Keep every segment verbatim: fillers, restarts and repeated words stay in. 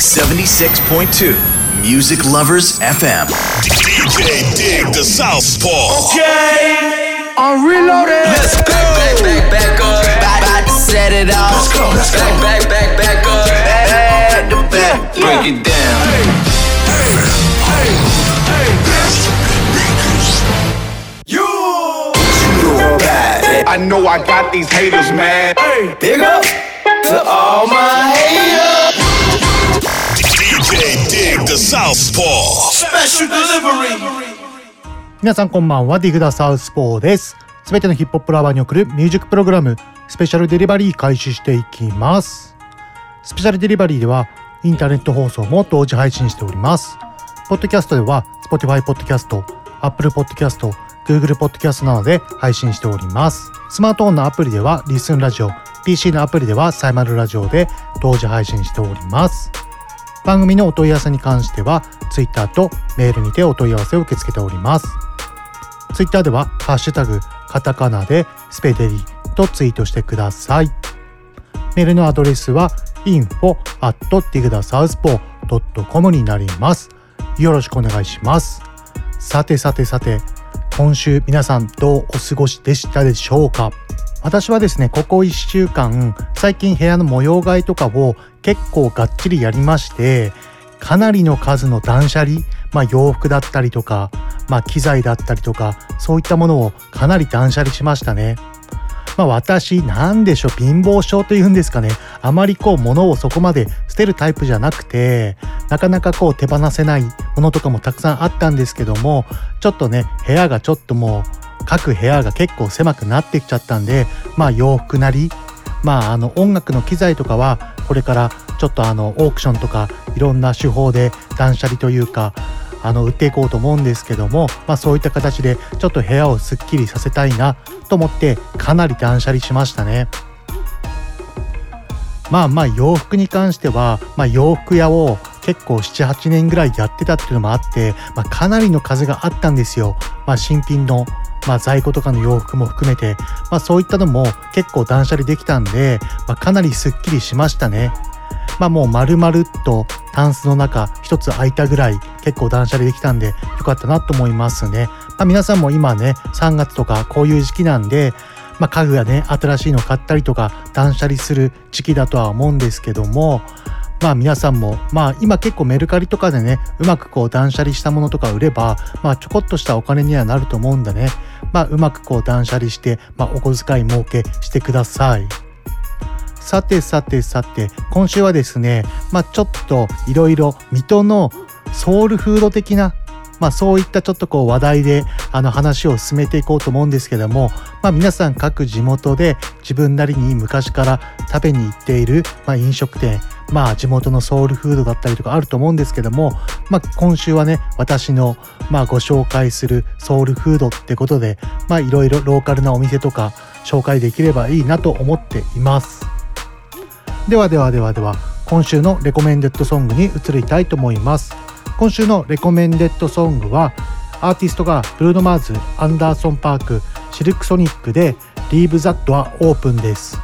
seventy-six point two Music Lovers エフエム DJ Dig the Southpaw Okay I'm reloaded Let's go Back, back, back up About to set it off Let's go, let's go Back, back, back, back up Back to back Break it down Hey, hey, hey, hey That's because You You bad I know I got these haters mad Hey Big up to all my haters Dig the Southpaw Special Delivery 皆さんこんばんは Dig the Southpaw ですすべてのヒップホップラバーに送るミュージックプログラムスペシャルデリバリー開始していきますスペシャルデリバリーではインターネット放送も同時配信しておりますポッドキャストでは Spotify ポッドキャスト Apple ポッドキャスト Google ポッドキャストなどで配信しておりますスマートフォンのアプリではリスンラジオ ピーシー のアプリではサイマルラジオで同時配信しております番組のお問い合わせに関しては Twitter とメールにてお問い合わせを受け付けております Twitter ではハッシュタグカタカナでスペデリとツイートしてくださいメールのアドレスは info at digthesouthpaw dot com になりますよろしくお願いしますさてさてさて今週皆さんどうお過ごしでしたでしょうか私はですねここいっしゅうかん最近部屋の模様替えとかを結構がっちりやりましてかなりの数の断捨離、まあ、洋服だったりとか、まあ、機材だったりとかそういったものをかなり断捨離しましたね、まあ、私なんでしょう貧乏症というんですかねあまりこう物をそこまで捨てるタイプじゃなくてなかなかこう手放せないものとかもたくさんあったんですけどもちょっとね部屋がちょっともう各部屋が結構狭くなってきちゃったんで、まあ洋服なり、まああの音楽の機材とかはこれからちょっとあのオークションとかいろんな手法で断捨離というか、あの売っていこうと思うんですけども、まあそういった形でちょっと部屋をすっきりさせたいなと思ってかなり断捨離しましたね。まあまあ洋服に関しては、まあ洋服屋を結構 ななはち 年ぐらいやってたっていうのもあって、まあかなりの数があったんですよ。まあ新品のまあ、在庫とかの洋服も含めて、まあ、そういったのも結構断捨離できたんで、まあ、かなりスッキリしましたね。まあもう丸々っとタンスの中一つ空いたぐらい結構断捨離できたんでよかったなと思いますね。まあ、皆さんも今ねさんがつとかこういう時期なんで、まあ、家具がね新しいの買ったりとか断捨離する時期だとは思うんですけどもまあ皆さんもまあ今結構メルカリとかでねうまくこう断捨離したものとか売ればまあちょこっとしたお金にはなると思うんだねまあうまくこう断捨離してまあお小遣い儲けしてくださいさてさてさて今週はですねまあちょっといろいろ水戸のソウルフード的なまあそういったちょっとこう話題であの話を進めていこうと思うんですけどもまあ皆さん各地元で自分なりに昔から食べに行っているまあ飲食店まあ地元のソウルフードだったりとかあると思うんですけどもまあ今週はね私のまあご紹介するソウルフードってことでまあいろいろローカルなお店とか紹介できればいいなと思っていますではではではでは今週のレコメンデッドソングに移りたいと思います今週のレコメンデッドソングはアーティストがブルーノ・マーズ、アンダーソン・パーク、シルク・ソニックで Leave the Door Open です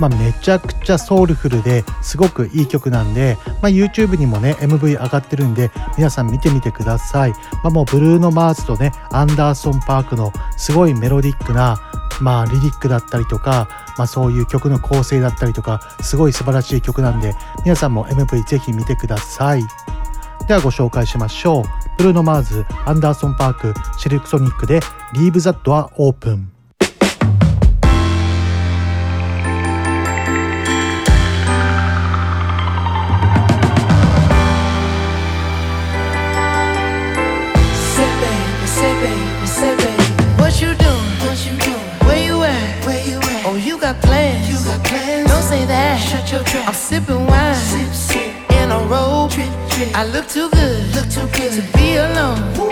まあ、めちゃくちゃソウルフルですごくいい曲なんで、まあ、YouTube にもね エムブイ 上がってるんで皆さん見てみてください、まあ、もうブルーノ・マーズとねアンダーソン・パークのすごいメロディックな、まあ、リリックだったりとか、まあ、そういう曲の構成だったりとかすごい素晴らしい曲なんで皆さんも エムブイ ぜひ見てくださいではご紹介しましょうブルーノ・マーズ、アンダーソン・パーク、シルク・ソニックで Leave the Door Open I'm sipping wine sip, sip. In a robe trip, trip. I look too good, look too good. To be alone Ooh.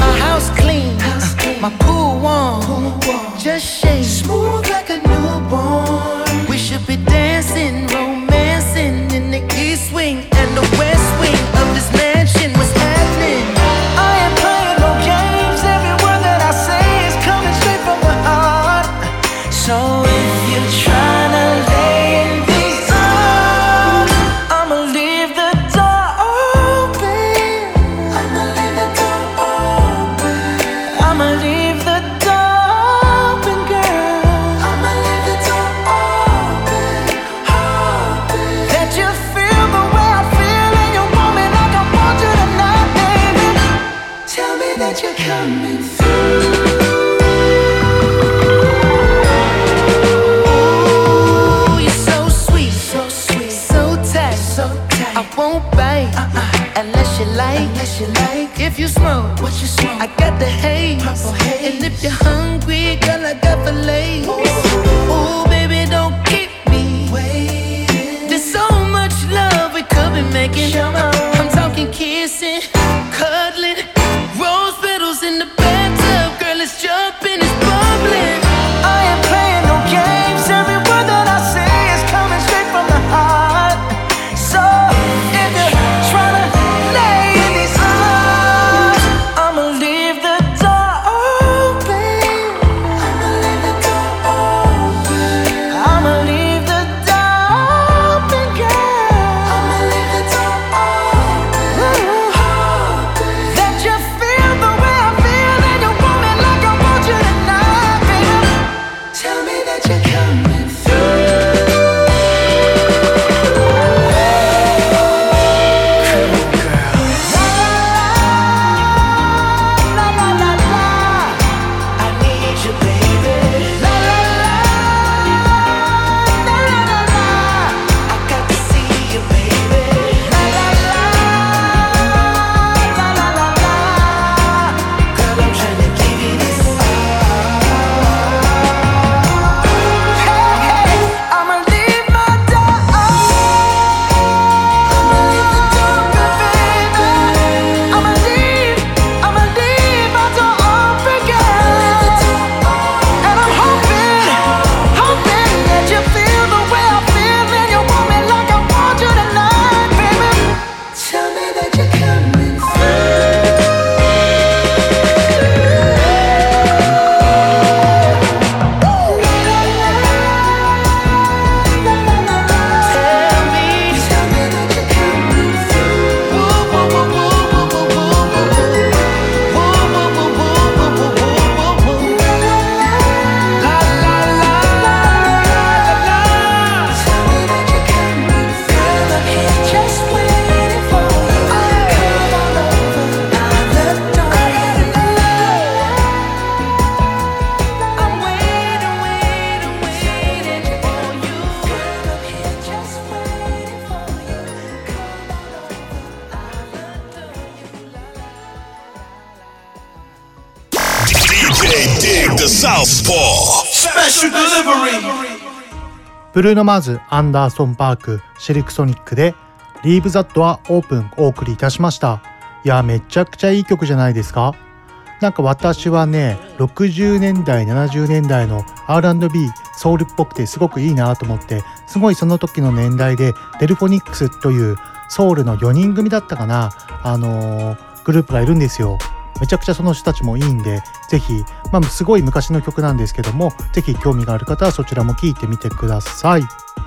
My house clean, house clean. Uh, My pool warm, pool warm. Just shake Smooth like a newborn We should be dancing, romancing In the east wing and the west wing Of this mansion What's happening? I ain't playing no games Every word that I say is coming straight from my heart So if you try won't bite uh-uh. unless you like. Unless you like. If you smoke, what you smoke? I got the haze. Purple haze. And if you're hungry, girl, I got fillets. Ooh, baby, don't keep me waiting. There's so much love we could be making. I'm talking kissing, cuddling, rose petals in the bathtub. Girl, it's jumping, it's bubbling. I am playing no games. Every word that I say is coming straight from the heart.ブルーノマーズ、アンダーソンパーク、シェリクソニックで Leave the Door Open お送りいたしました。いやめちゃくちゃいい曲じゃないですか。なんか私はねろくじゅうねんだいななじゅうねんだいの アールアンドビー ソウルっぽくてすごくいいなと思って、すごいその時の年代でデルフォニックスというソウルのよにん組だったかな、あのー、グループがいるんですよ。めちゃくちゃその人たちもいいんで、ぜひ、まあ、すごい昔の曲なんですけども、ぜひ興味がある方はそちらも聴いてみてください。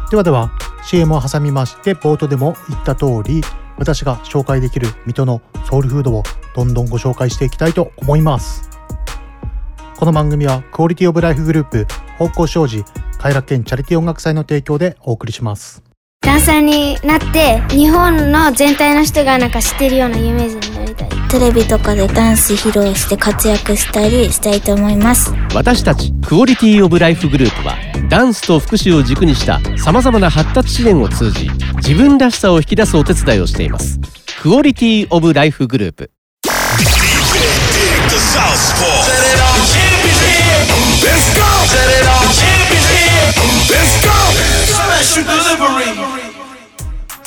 ではでは シーエム を挟みまして、冒頭でも言った通り、私が紹介できる水戸のソウルフードをどんどんご紹介していきたいと思います。この番組はクオリティオブライフグループ方向障子偕楽園チャリティ音楽祭の提供でお送りします。ダンサーになって日本の全体の人がなんか知ってるような有名人になりたい。テレビとかでダンス披露して活躍したりしたいと思います。私たちクオリティオブライフグループはダンスと福祉を軸にしたさまざまな発達支援を通じ、自分らしさを引き出すお手伝いをしています。クオリティオブライフグループ。 ディージェー Dig the Southpaw Let's go! Let's go! Special delivery.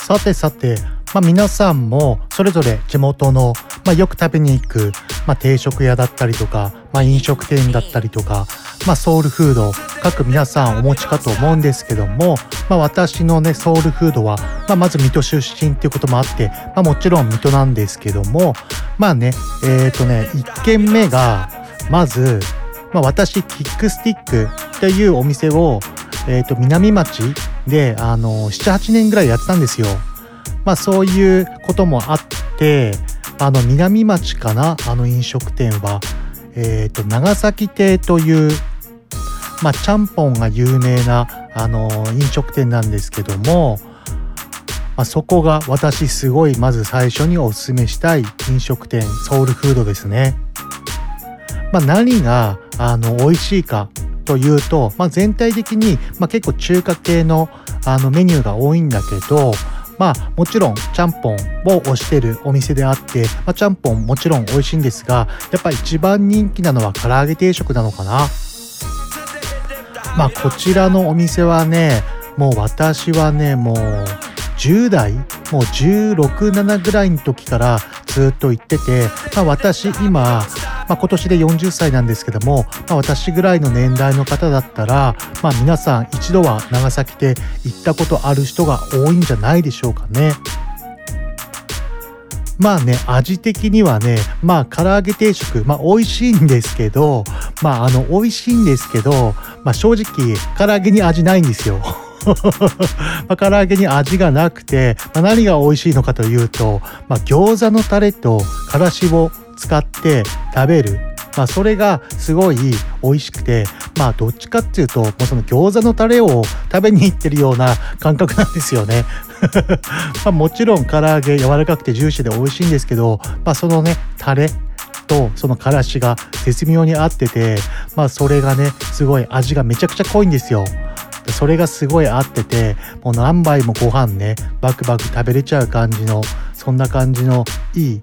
さてさて、まあ、皆さんもそれぞれ地元の、まあ、よく食べに行く、まあ、定食屋だったりとか、まあ、飲食店だったりとか、まあ、ソウルフード各皆さんお持ちかと思うんですけども、まあ、私のねソウルフードは、まあ、まず水戸出身っていうこともあって、まあ、もちろん水戸なんですけども、まあねえーとねいっ軒目がまず、まあ、私キックスティックっていうお店を、えーと南町であの ななはちねんぐらいやってたんですよ。まあそういうこともあって、あの南町かな、あの飲食店は、えっと、長崎亭という、まあちゃんぽんが有名な、あの、飲食店なんですけども、まあそこが私すごいまず最初におすすめしたい飲食店、ソウルフードですね。まあ何が、あの、美味しいかというと、まあ全体的に、まあ結構中華系の、あのメニューが多いんだけど、まあもちろんちゃんぽんを推してるお店であって、まあ、ちゃんぽんもちろん美味しいんですが、やっぱり一番人気なのは唐揚げ定食なのかな。まあこちらのお店はね、もう私はね、もうじゅう代、もうじゅうろく、じゅうななぐらいの時からずっと行ってて、まあ私今、まあ、今年でよんじゅっさいなんですけども、まあ、私ぐらいの年代の方だったら、まあ、皆さん一度は長崎で行ったことある人が多いんじゃないでしょうかね。まあね、味的にはね、まあ唐揚げ定食、まあ美味しいんですけど、まああの美味しいんですけど、まあ正直唐揚げに味ないんですよ。まあ、唐揚げに味がなくて、まあ、何が美味しいのかというと、まあ、餃子のタレとからしを使って食べる、まあ、それがすごい美味しくて、まあどっちかっていうともうその餃子のタレを食べに行ってるような感覚なんですよね。まあもちろん唐揚げ柔らかくてジューシーで美味しいんですけど、まあそのねタレとそのからしが絶妙に合ってて、まあそれがねすごい味がめちゃくちゃ濃いんですよ。それがすごい合ってて、もう何杯もご飯ねバクバク食べれちゃう感じの、そんな感じのいい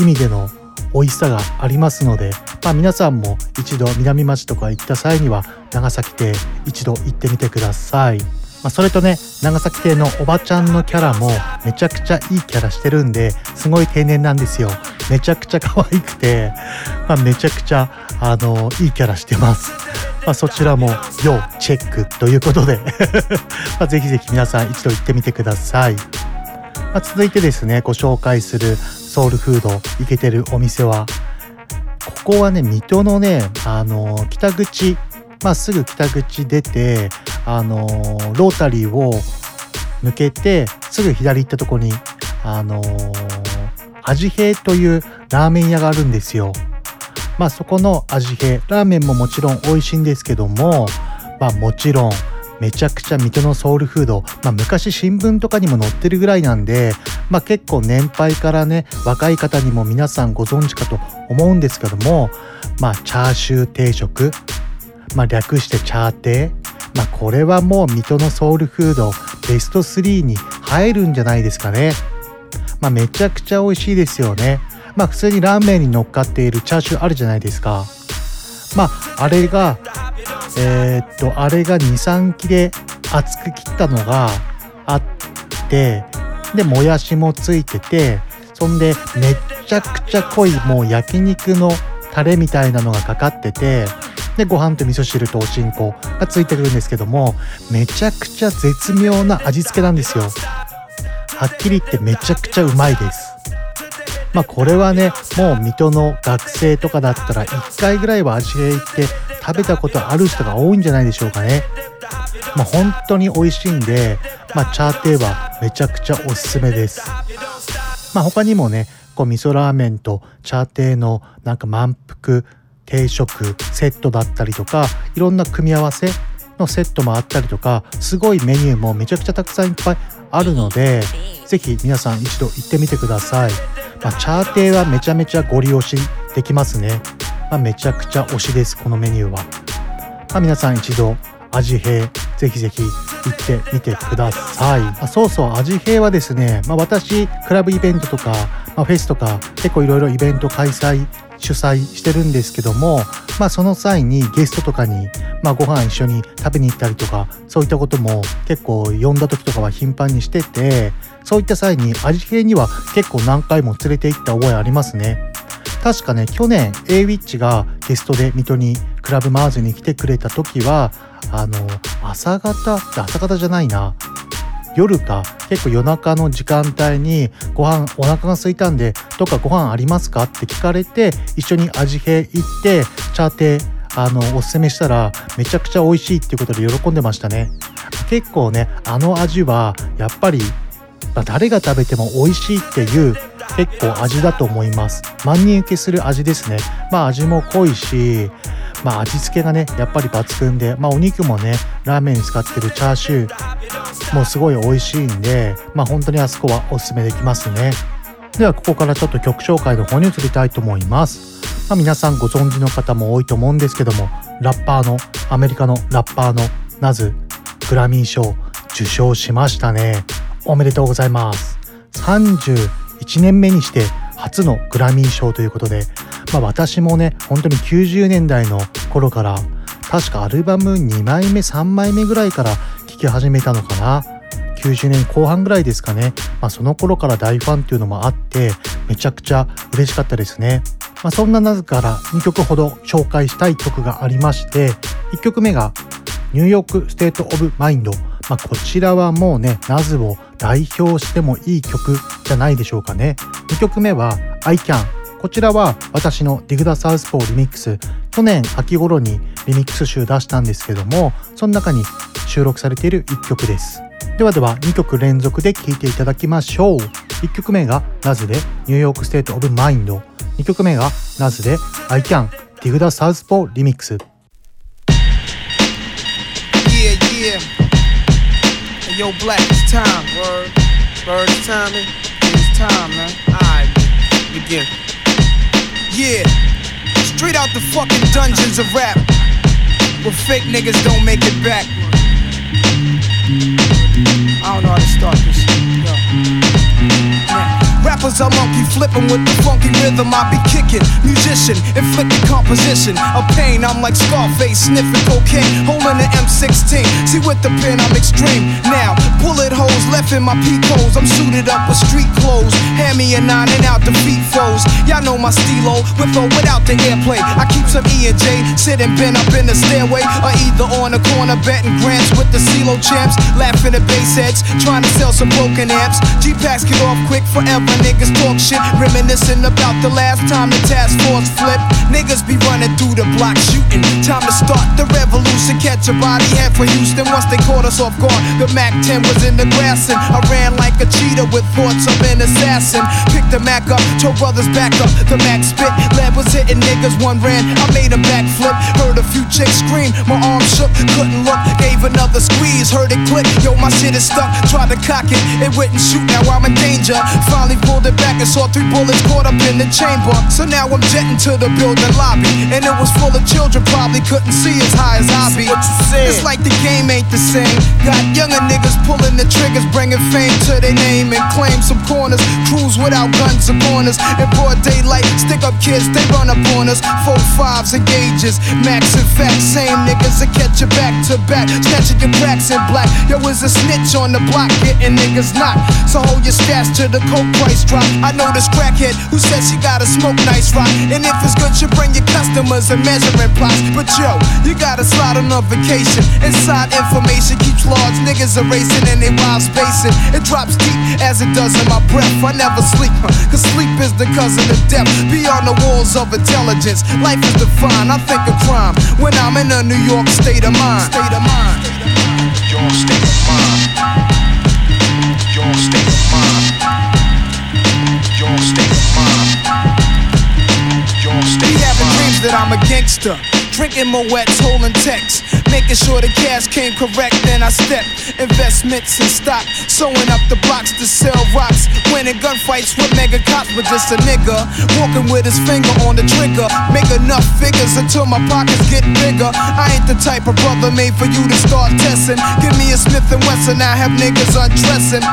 意味での美味しさがありますので、まあ、皆さんも一度南町とか行った際には長崎亭一度行ってみてください。まあ、それとね、長崎亭のおばちゃんのキャラもめちゃくちゃいいキャラしてるんで、すごい丁寧なんですよ。めちゃくちゃ可愛くて、まあ、めちゃくちゃあのいいキャラしてます。まあ、そちらも要チェックということでまあぜひぜひ皆さん一度行ってみてください。まあ、続いてですね、ご紹介するソウルフードイケてるお店は、ここはね水戸のねあのー、北口、まあ、すぐ北口出てあのー、ロータリーを抜けてすぐ左行ったとこにあのー、味平というラーメン屋があるんですよ。まあそこの味平ラーメンももちろん美味しいんですけども、まあもちろんめちゃくちゃ水戸のソウルフード、まあ、昔新聞とかにも載ってるぐらいなんで、まあ、結構年配からね若い方にも皆さんご存知かと思うんですけども、まあ、チャーシュー定食、まあ、略してチャー定、まあ、これはもう水戸のソウルフードベストスリーに入るんじゃないですかね。まあ、めちゃくちゃ美味しいですよね。まあ、普通にラーメンに乗っかっているチャーシューあるじゃないですか。まあ、あれがえー、っとあれがに、さんきれで厚く切ったのがあって、でもやしもついてて、そんでめちゃくちゃ濃いもう焼肉のタレみたいなのがかかってて、でご飯と味噌汁とおしんこがついてくるんですけども、めちゃくちゃ絶妙な味付けなんですよ。はっきり言ってめちゃくちゃうまいです。まあこれはねもう水戸の学生とかだったらいっかいぐらいは味へ行って食べたことある人が多いんじゃないでしょうかね。まあ、本当に美味しいんで、まあ、チャーテーはめちゃくちゃおすすめです。まあ、他にもねこう味噌ラーメンとチャーテーのなんか満腹定食セットだったりとか、いろんな組み合わせのセットもあったりとか、すごいメニューもめちゃくちゃたくさんいっぱいあるので、ぜひ皆さん一度行ってみてください。まあ、チャーテーはめちゃめちゃご利用しできますね。まあ、めちゃくちゃ推しです、このメニューは。まあ、皆さん一度味平ぜひぜひ行ってみてください。あ、そうそう、味平はですね、まあ、私クラブイベントとか、まあ、フェスとか結構いろいろイベント開催主催してるんですけども、まあ、その際にゲストとかに、まあ、ご飯一緒に食べに行ったりとか、そういったことも結構呼んだ時とかは頻繁にしてて、そういった際に味平には結構何回も連れて行った覚えありますね。確かね去年 A ウィッチがゲストで水戸にクラブマーズに来てくれた時は、あの朝方朝方じゃないな夜か、結構夜中の時間帯にご飯お腹が空いたんでどっかご飯ありますかって聞かれて、一緒に味平行ってチャーテーあのおすすめしたらめちゃくちゃ美味しいっていうことで喜んでましたね。結構ねあの味はやっぱり誰が食べても美味しいっていう結構味だと思います。万人受けする味ですね。まあ味も濃いし、まあ味付けがねやっぱり抜群で、まあお肉もねラーメンに使ってるチャーシューもすごい美味しいんで、まあ本当にあそこはおすすめできますね。ではここからちょっと曲紹介の方に移りたいと思います。まあ、皆さんご存知の方も多いと思うんですけども、ラッパーのアメリカのラッパーのNas、グラミー賞受賞しましたね。おめでとうございます。さんじゅういちねんめにして初のグラミー賞ということで、まあ、私もね本当にきゅうじゅうねんだいの頃から確かアルバムにまいめさんまいめぐらいから聴き始めたのかな、きゅうじゅうねんこう半ぐらいですかね、まあ、その頃から大ファンっていうのもあってめちゃくちゃ嬉しかったですね。まあ、そんなNasからにきょくほど紹介したい曲がありまして、いっきょくめがニューヨーク State of Mind、まあ、こちらはもうねNasを代表してもいい曲じゃないでしょうかね。にきょくめは I Can、 こちらは私の Dig the Southpaw リミックス、去年秋頃にリミックス集出したんですけども、その中に収録されているいっきょくです。ではではにきょく連続で聴いていただきましょう。いっきょくめがNasで ニューヨーク State of Mind、 にきょくめがNasで I Can Dig the Southpaw リミックス。Yeah, yeah. Yo, Black, it's time. Word, word, it's time, man. It's time, man. Alright, begin. Yeah, straight out the fucking dungeons of rap, where fake niggas don't make it back. I don't know how to start this shit. No. Yeah. Rappers are monkey flippin' with the funky rhythm I be kickin', musician, inflicting composition of pain. I'm like Scarface sniffin' cocaine, holdin' an M sixteen. See with the pen I'm extreme now, bullet holes left in my peak holes. I'm suited up with street clothes, hand me a nine and out the beat flows. Y'all know my stilo, with or without the airplay. I keep some E and J, sittin' bent up in the stairway, or either on the corner betting grants with the CeeLo champs, laughin' at bass heads, tryin' to sell some broken amps. G-packs get off quick forever. Niggas talk shit, reminiscing about the last time the task force flipped. Niggas be running through the block shooting. Time to start the revolution, catch a body head for Houston. Once they caught us off guard, the Mac ten was in the grass and I ran like a cheetah with thoughts of an assassin. Picked the Mac up, told brothers back up. The Mac spit, lead was hitting niggas, one ran. I made a backflip, heard a few chicks scream. My arm shook, couldn't look, gave another squeeze, heard it click. Yo, my shit is stuck, tried to cock it, it wouldn't shoot, now I'm in danger. Finally pulled it back and saw three bullets caught up in the chamber. So now I'm jetting to the building lobby, and it was full of children, probably couldn't see as high as I be. It's like the game ain't the same. Got younger niggas pulling the triggers, bringing fame to their name and claim some corners. Crews without guns upon us, in broad daylight, stick up kids, they run upon us. Four fives and gauges, max and facts, same niggas that catch you back to back, snatching your cracks in black. Yo, is a snitch on the block, getting niggas knocked. So hold your stash to the coke price. I know this crackhead who says she gotta smoke nice rock, and if it's good you bring your customers and measuring plots. But yo, you gotta slide on a vacation. Inside information keeps large niggas erasing and they wives spacing. It drops deep as it does in my breath. I never sleep, huh? Cause sleep is the cousin of death. Beyond the walls of intelligence, life is defined. I think of crime when I'm in a New York state of mind. State of mind. Your state of mind. Your state of mind. Your state of mind. Your state of mind. Be having dreams that I'm a gangster, drinking Moe's, holding texts, making sure the cash came correct. Then I stepped investments in stock, sewing up the blocks to sell rocks, winning gunfights with mega cops. But just a nigga walking with his finger on the trigger, make enough figures until my pockets get bigger. I ain't the type of brother made for you to start testing. Give me a Smith and Wesson, I have niggas undressing.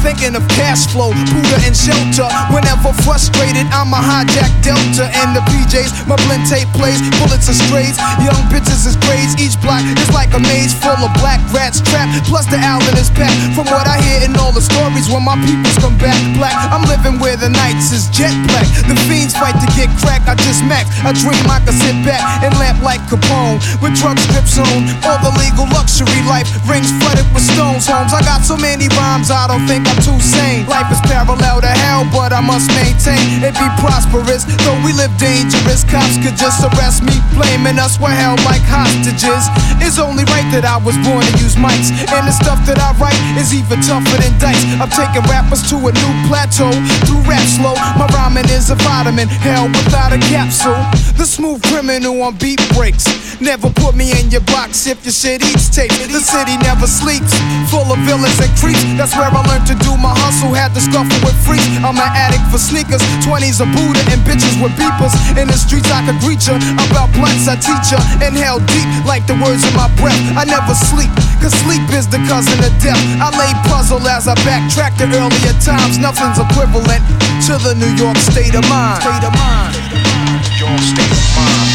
Thinking of cash flow, Buddha and shelter. Whenever frustrated, I'm a hijack Delta and the P Js. My blend tape plays, bullets are strays. Young bitches is braids. Each block is like a maze full of black rats trapped. Plus the island is packed. From what I hear in all the stories, when my peoples come back black, I'm living where the nights is jet black. The fiends fight to get crack. I just max. I dream I could sit back and laugh like Capone with drug strips on. All the legal luxury life rings flooded with stones. Homes, I got so many rhymes I don't think I'm too sane. Life is parallel to hell, but I must maintain it be prosperous. Though we live dangerous, cops could just arrest me, blaming us for held like hostages. It's only right that I was born to use mics, and the stuff that I write is even tougher than dice. I'm taking rappers to a new plateau through rap slow. My rhyming is a vitamin, hell without a capsule. The smooth criminal on beat breaks. Never put me in your box if your shit eats tape. The city never sleeps, full of villains and creeps. That's where I learned to do my hustle, had to scuffle with freaks. I'm an addict for sneakers, twenties a Buddha and bitches with beepers. In the streets I could greet ya, about blunts I teach ya. Inhale deep like the words in my breath. I never sleep, cause sleep is the cousin of death. I lay puzzle as I backtrack to earlier times. Nothing's equivalent to the New York state of mind. State of mind. New York state of mind.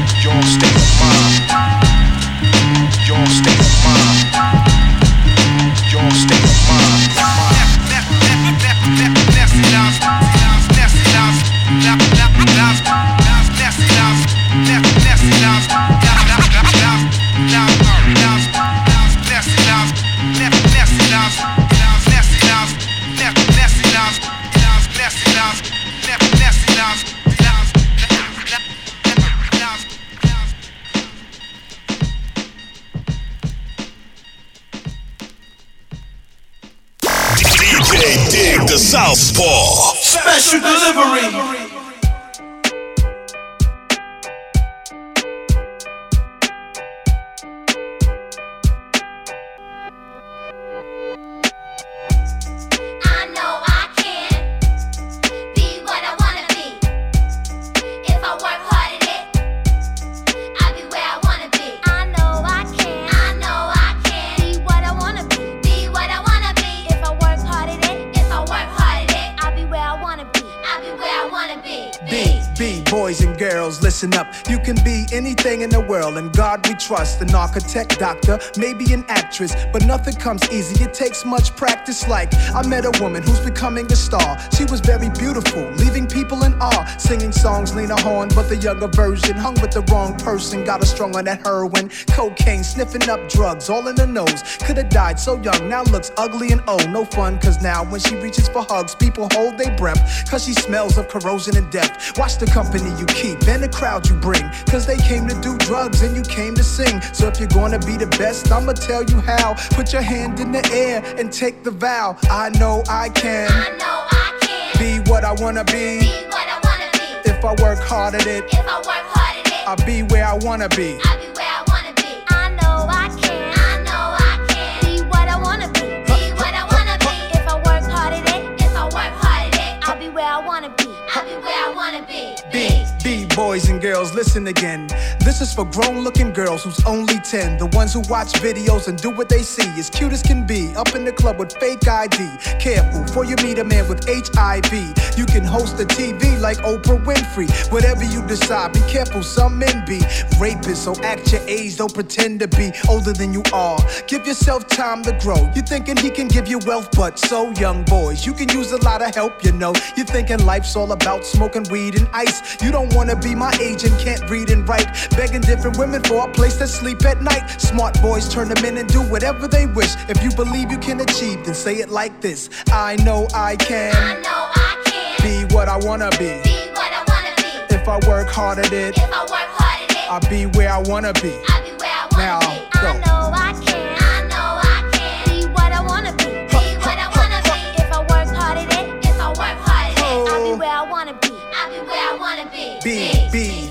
New York state of mind. New York state of mind. New York state of mind. D J Dig the Southpaw. Special delivery. Up. You can be anything in the world, and God we trust. An architect, doctor, maybe an actress, but nothing comes easy, it takes much practice. Like, I met a woman who's becoming a star. She was very beautiful, leaving people in awe. Singing songs, Lena Horne, but the younger version. Hung with the wrong person, got her strung on that heroin. Cocaine, sniffing up drugs, all in her nose. Could've died so young, now looks ugly and old. No fun, cause now when she reaches for hugs, people hold their breath, cause she smells of corrosion and death. Watch the company you keep, and the crowd you bring, cause they came to do drugs and you came to sing. So if you're gonna be the best, I'ma tell you how. Put your hand in the air and take the vow. I know I can, I know I can be what I wanna be, be what I wanna be. If I work hard at it, if I work hard at it, I'll be where I wanna be. I'll be where I wanna be. I know I can, I know I can be what I wanna be, be what I wanna be. If I work hard at it, if I work hard at it, I'll be where I wanna be. I'll be where I wanna be. Be. Boys and girls, listen again. This is for grown-looking girls who's only ten. The ones who watch videos and do what they see. As cute as can be, up in the club with fake I D. Careful, before you meet a man with H I V. You can host a T V like Oprah Winfrey. Whatever you decide, be careful, some men be rapists, so act your age, don't pretend to be older than you are. Give yourself time to grow. You're thinking he can give you wealth, but so young boys, you can use a lot of help, you know. You're thinking life's all about smoking weed and ice. You don't wanna be my age and can't read and write. Begging different women for a place to sleep at night. Smart boys turn them in and do whatever they wish. If you believe you can achieve, then say it like this. I know I can, I know I can be what I wanna be, be what I wanna be. If I work hard at it, if I work hard at it, I'll be where I wanna be, I'll be where I wanna now, be. I go. Know I can, I know I can be what I wanna be, be what I wanna be. If I work hard at it, if I work hard at it, I'll be where I wanna be. I'll be where I wanna be. Be, be,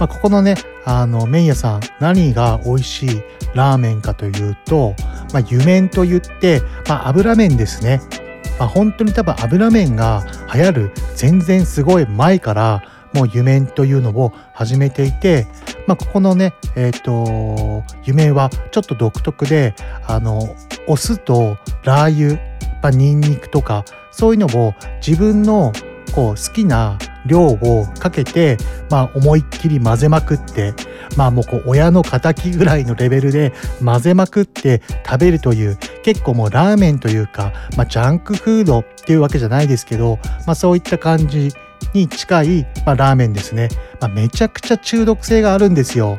あここのね、あの麺屋さん、何が美味しいラーメンかというと、まあ湯麺といって、まあ油麺ですね。まあ、本当に多分油麺が流行る全然すごい前からもう湯麺というのを始めていて、まあ、ここのね、えーと湯麺はちょっと独特で、あのお酢とラー油、まあ、ニンニクとかそういうのを自分のこう好きな量をかけて、まあ、思いっきり混ぜまくって、まあ、もうこう親の敵ぐらいのレベルで混ぜまくって食べるという、結構もうラーメンというか、まあ、ジャンクフードっていうわけじゃないですけど、まあ、そういった感じに近い、まあ、ラーメンですね。まあ、めちゃくちゃ中毒性があるんですよ。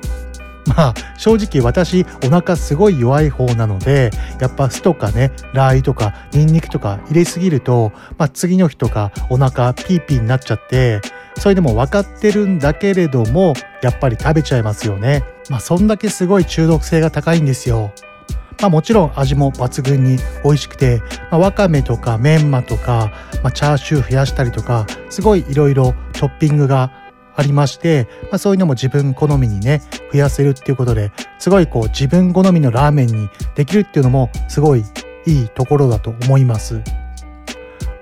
まあ正直私お腹すごい弱い方なので、やっぱ酢とかね、ラー油とかニンニクとか入れすぎると、まあ次の日とかお腹ピーピーになっちゃって、それでも分かってるんだけれどもやっぱり食べちゃいますよね。まあそんだけすごい中毒性が高いんですよ。まあもちろん味も抜群に美味しくて、まあ、わかめとかメンマとか、まあ、チャーシュー増やしたりとか、すごいいろいろトッピングがありまして、まあ、そういうのも自分好みにね増やせるっていうことで、すごいこう自分好みのラーメンにできるっていうのもすごいいいところだと思います。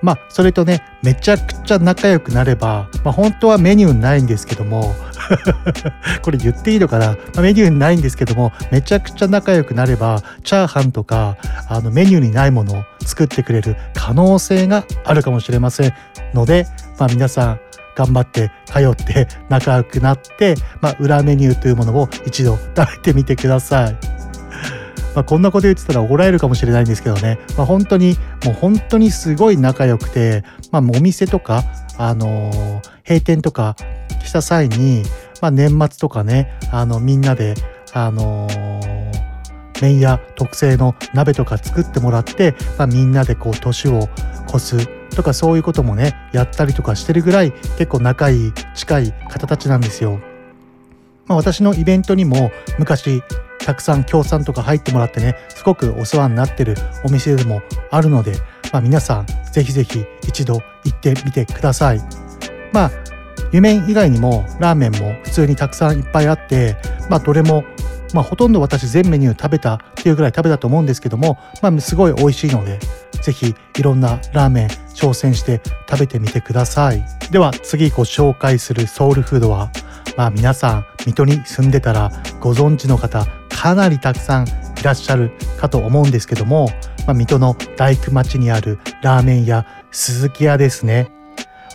まあそれとね、めちゃくちゃ仲良くなれば、まあ、本当はメニューないんですけどもこれ言っていいのかな、まあ、メニューないんですけども、めちゃくちゃ仲良くなればチャーハンとか、あのメニューにないものを作ってくれる可能性があるかもしれませんので、まあ、皆さん頑張って通って仲良くなって、まあ、裏メニューというものを一度食べてみてください。まあ、こんなこと言ってたら怒られるかもしれないんですけどね、まあ、本当にもう本当にすごい仲良くて、まあ、お店とか、あのー、閉店とかした際に、まあ、年末とかね、あのみんなで、あのー、麺屋特製の鍋とか作ってもらって、まあ、みんなでこう年を越すとか、そういうこともねやったりとかしてるぐらい結構仲いい近い方たちなんですよ。まあ、私のイベントにも昔たくさん協賛とか入ってもらってね、すごくお世話になってるお店でもあるので、まあ、皆さんぜひぜひ一度行ってみてください。まあ湯麺以外にもラーメンも普通にたくさんいっぱいあって、まあどれもまあほとんど私全メニュー食べたっていうぐらい食べたと思うんですけども、まあすごい美味しいので、ぜひいろんなラーメン挑戦して食べてみてください。では次ご紹介するソウルフードは、まあ皆さん水戸に住んでたらご存知の方かなりたくさんいらっしゃるかと思うんですけども、まあ、水戸の大工町にあるラーメン屋鈴木屋ですね。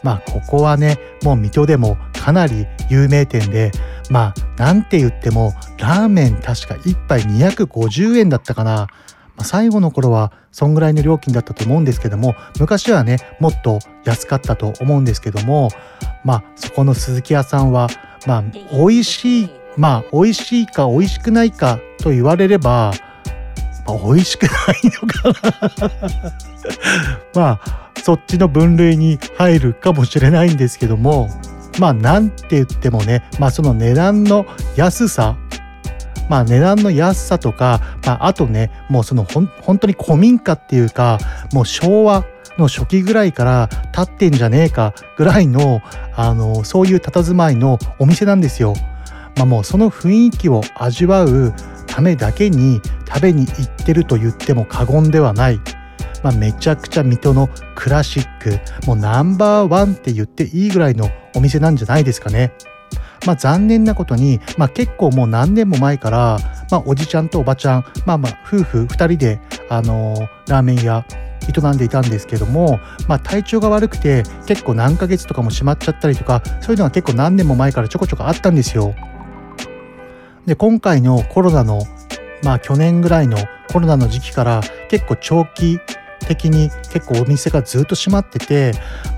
まあここはねもう水戸でもかなり有名店で、まあなんて言ってもラーメン確かいっぱいにひゃくごじゅうえんだったかな、まあ、最後の頃はそんぐらいの料金だったと思うんですけども、昔はねもっと安かったと思うんですけども、まあそこの鈴木屋さんはまあ美味しい、まあ美味しいか美味しくないかと言われれば、美味しくないのかなまあそっちの分類に入るかもしれないんですけども、まあなんて言ってもね、まあその値段の安さ、まあ値段の安さとか、まああとね、もうそのほん本当に古民家っていうか、もう昭和の初期ぐらいから立ってんじゃねえかぐらいの、あのそういう佇まいのお店なんですよ。まあもうその雰囲気を味わうためだけに食べに行ってると言っても過言ではない。まあ、めちゃくちゃ水戸のクラシック、もうナンバーワンって言っていいぐらいのお店なんじゃないですかね。まあ、残念なことに、まあ、結構もう何年も前から、まあ、おじちゃんとおばちゃん、まあ、まあ夫婦ふたりで、あのー、ラーメン屋営んでいたんですけども、まあ、体調が悪くて結構何ヶ月とかも閉まっちゃったりとか、そういうのは結構何年も前からちょこちょこあったんですよ。で今回のコロナの、まあ、去年ぐらいのコロナの時期から結構長期的に結構お店がずっと閉まってて、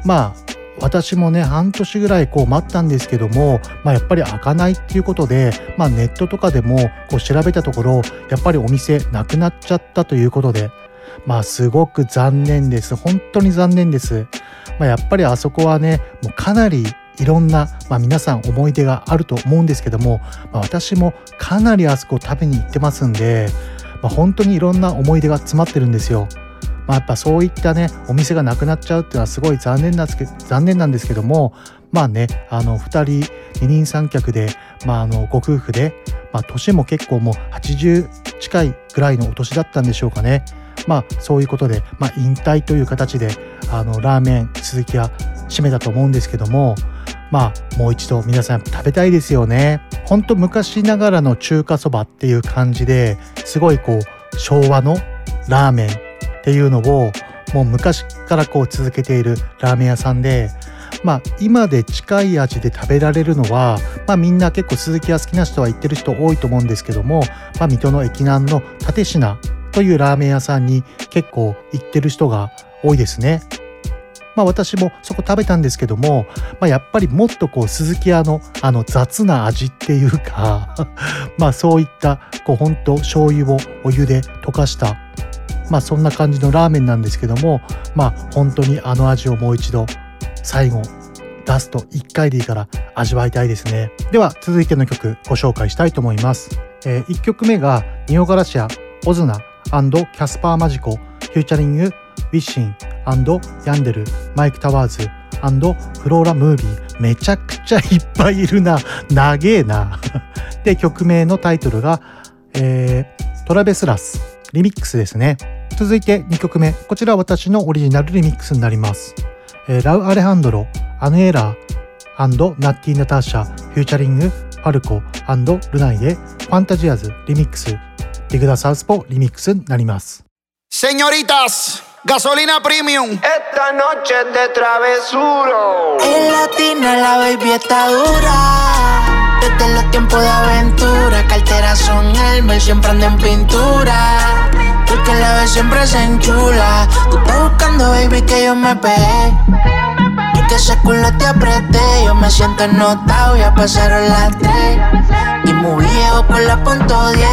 まあ私もね半年ぐらいこう待ったんですけども、まあ、やっぱり開かないっていうことで、まあ、ネットとかでもこう調べたところ、やっぱりお店なくなっちゃったということで、まあすごく残念です。本当に残念です、まあ、やっぱりあそこはね、もうかなりいろんな、まあ、皆さん思い出があると思うんですけども、まあ、私もかなりあそこ食べに行ってますんで、まあ、本当にいろんな思い出が詰まってるんですよ。まあ、やっぱそういったねお店がなくなっちゃうっていうのはすごい残念なんですけど、残念なんですけども、まあね、あのふたり二人三脚で、まあ、あのご夫婦で、まあ、年も結構もうはちじゅう近いぐらいのお年だったんでしょうかね。まあそういうことで、まあ、引退という形であのラーメン続きは締めたと思うんですけども、まあもう一度皆さん食べたいですよね。ほんと昔ながらの中華そばっていう感じで、すごいこう昭和のラーメンっていうのをもう昔からこう続けているラーメン屋さんで、まあ今で近い味で食べられるのは、まあみんな結構鈴木屋好きな人は行ってる人多いと思うんですけども、まあ水戸の駅南の蓼科というラーメン屋さんに結構行ってる人が多いですね。まあ私もそこ食べたんですけども、まあやっぱりもっとこう鈴木屋のあの雑な味っていうかまあそういったこうほんと醤油をお湯で溶かしたまあそんな感じのラーメンなんですけども、まあ本当にあの味をもう一度最後出すといっかいでいいから味わいたいですね。では続いての曲ご紹介したいと思います。えー、いっきょくめがニオガラシア、オズナ&キャスパーマジコ、フューチャリング、ウィッシン&ヤンデル、マイクタワーズ&フローラムービー。めちゃくちゃいっぱいいるな。長えな。で曲名のタイトルが、えー、トラベスラスリミックスですね。続いてにきょくめ、こちら私のオリジナルリミックスになります、えー、ラウ・アレハンドロ、アヌエラー&ナッティ・ナターシャ、フューチャリング、ファルコ&ルナイでファンタジアズリミックス、Dig the Southpawリミックスになります。セニョリタスガソリナプレミアム Esta noche de travesuro El latino la baby está dura Desde los tiempos de aventura Carteras son Elmer, siempre ando en pintura Porque la vez siempre se enchula Tú estás buscando, baby, que yo me pegué Y que ese culo te apreté Yo me siento ennotado, ya pasaron las tres Y muy viejo por la punto diez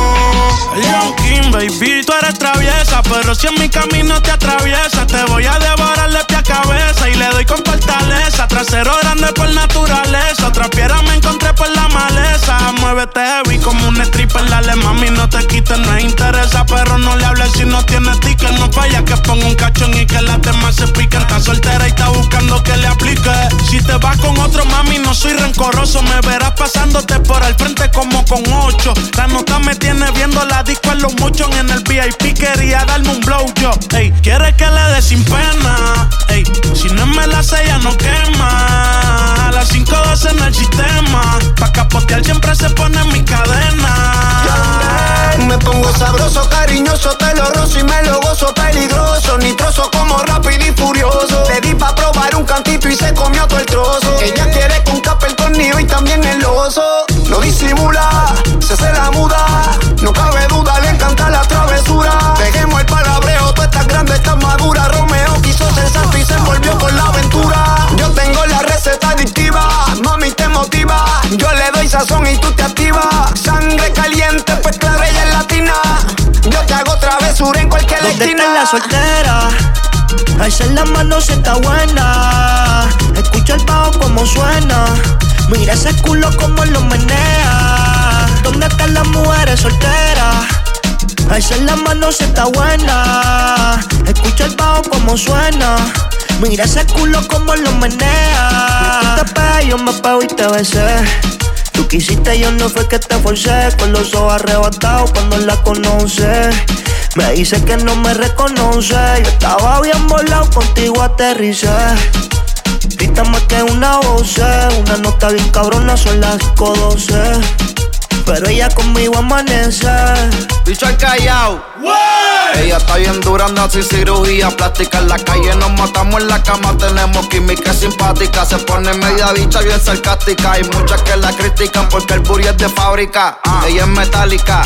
Leon King, baby, tú eres traviesa Pero si en mi camino te atraviesas Te voy a devorar de pie a cabeza Y le doy con fortaleza Trasero grande por naturaleza Otra piedra me encontré por la maleza Muévete heavy como un stripper Dale, mami, no te quites, no interesa Pero no le hables Si no tienes ticket, no falla que ponga un cachón y que las demás se piquen. Está soltera y está buscando que le aplique. Si te vas con otro, mami, no soy rencoroso. Me verás pasándote por el frente como con ocho. La nota me tiene viendo la disco en los mochos. En el V I P quería darme un blow yo. Ey, quiere que le dé sin pena. Ey, si no me la hace, ya no quema. A las cinco doce en el sistema. Pa' capotear siempre se pone en mi cadena. Me pongo sabroso, cariñoso, te lo rozo y me lo gozo peligroso Nitroso como rápido y furioso Le di pa' probar un cantito y se comió todo el trozo Ella quiere con capa el tornillo y también el oso No disimula, se hace la muda No cabe duda, le encanta la travesura Dejemos el palabreo, tú estás grande, estás madura Romeo quiso ser santo y se envolvió con la aventura Yo tengo la receta adictiva Mami te motiva Yo le doy sazón y tú te activas Sangre caliente, pues claro, ella es latina Yo te hago travesura ¿Dónde está la soltera? Alza la mano si está buena. Escucha el bajo como suena. Mira ese culo como lo menea. ¿Dónde están las mujeres solteras? Alza la mano si está buena. Escucha el bajo como suena. Mira ese culo como lo menea. Tú te pegas, yo me pego y te besé. Tú quisiste, yo no fue que te forcé. Con los ojos arrebatados cuando la conoce. Me dice que no me reconoce. Yo estaba bien volado, contigo aterricé. Grita más que una voce. Una nota bien cabrona, son las cinco doce. Pero ella conmigo amanece. Bicho al callao. Ella está bien dura, anda sin cirugía plástica. En la calle nos matamos, en la cama tenemos química simpática. Se pone media bicha bien sarcástica. Hay muchas que la critican porque el booty es de fábrica. uh. Ella es metálica,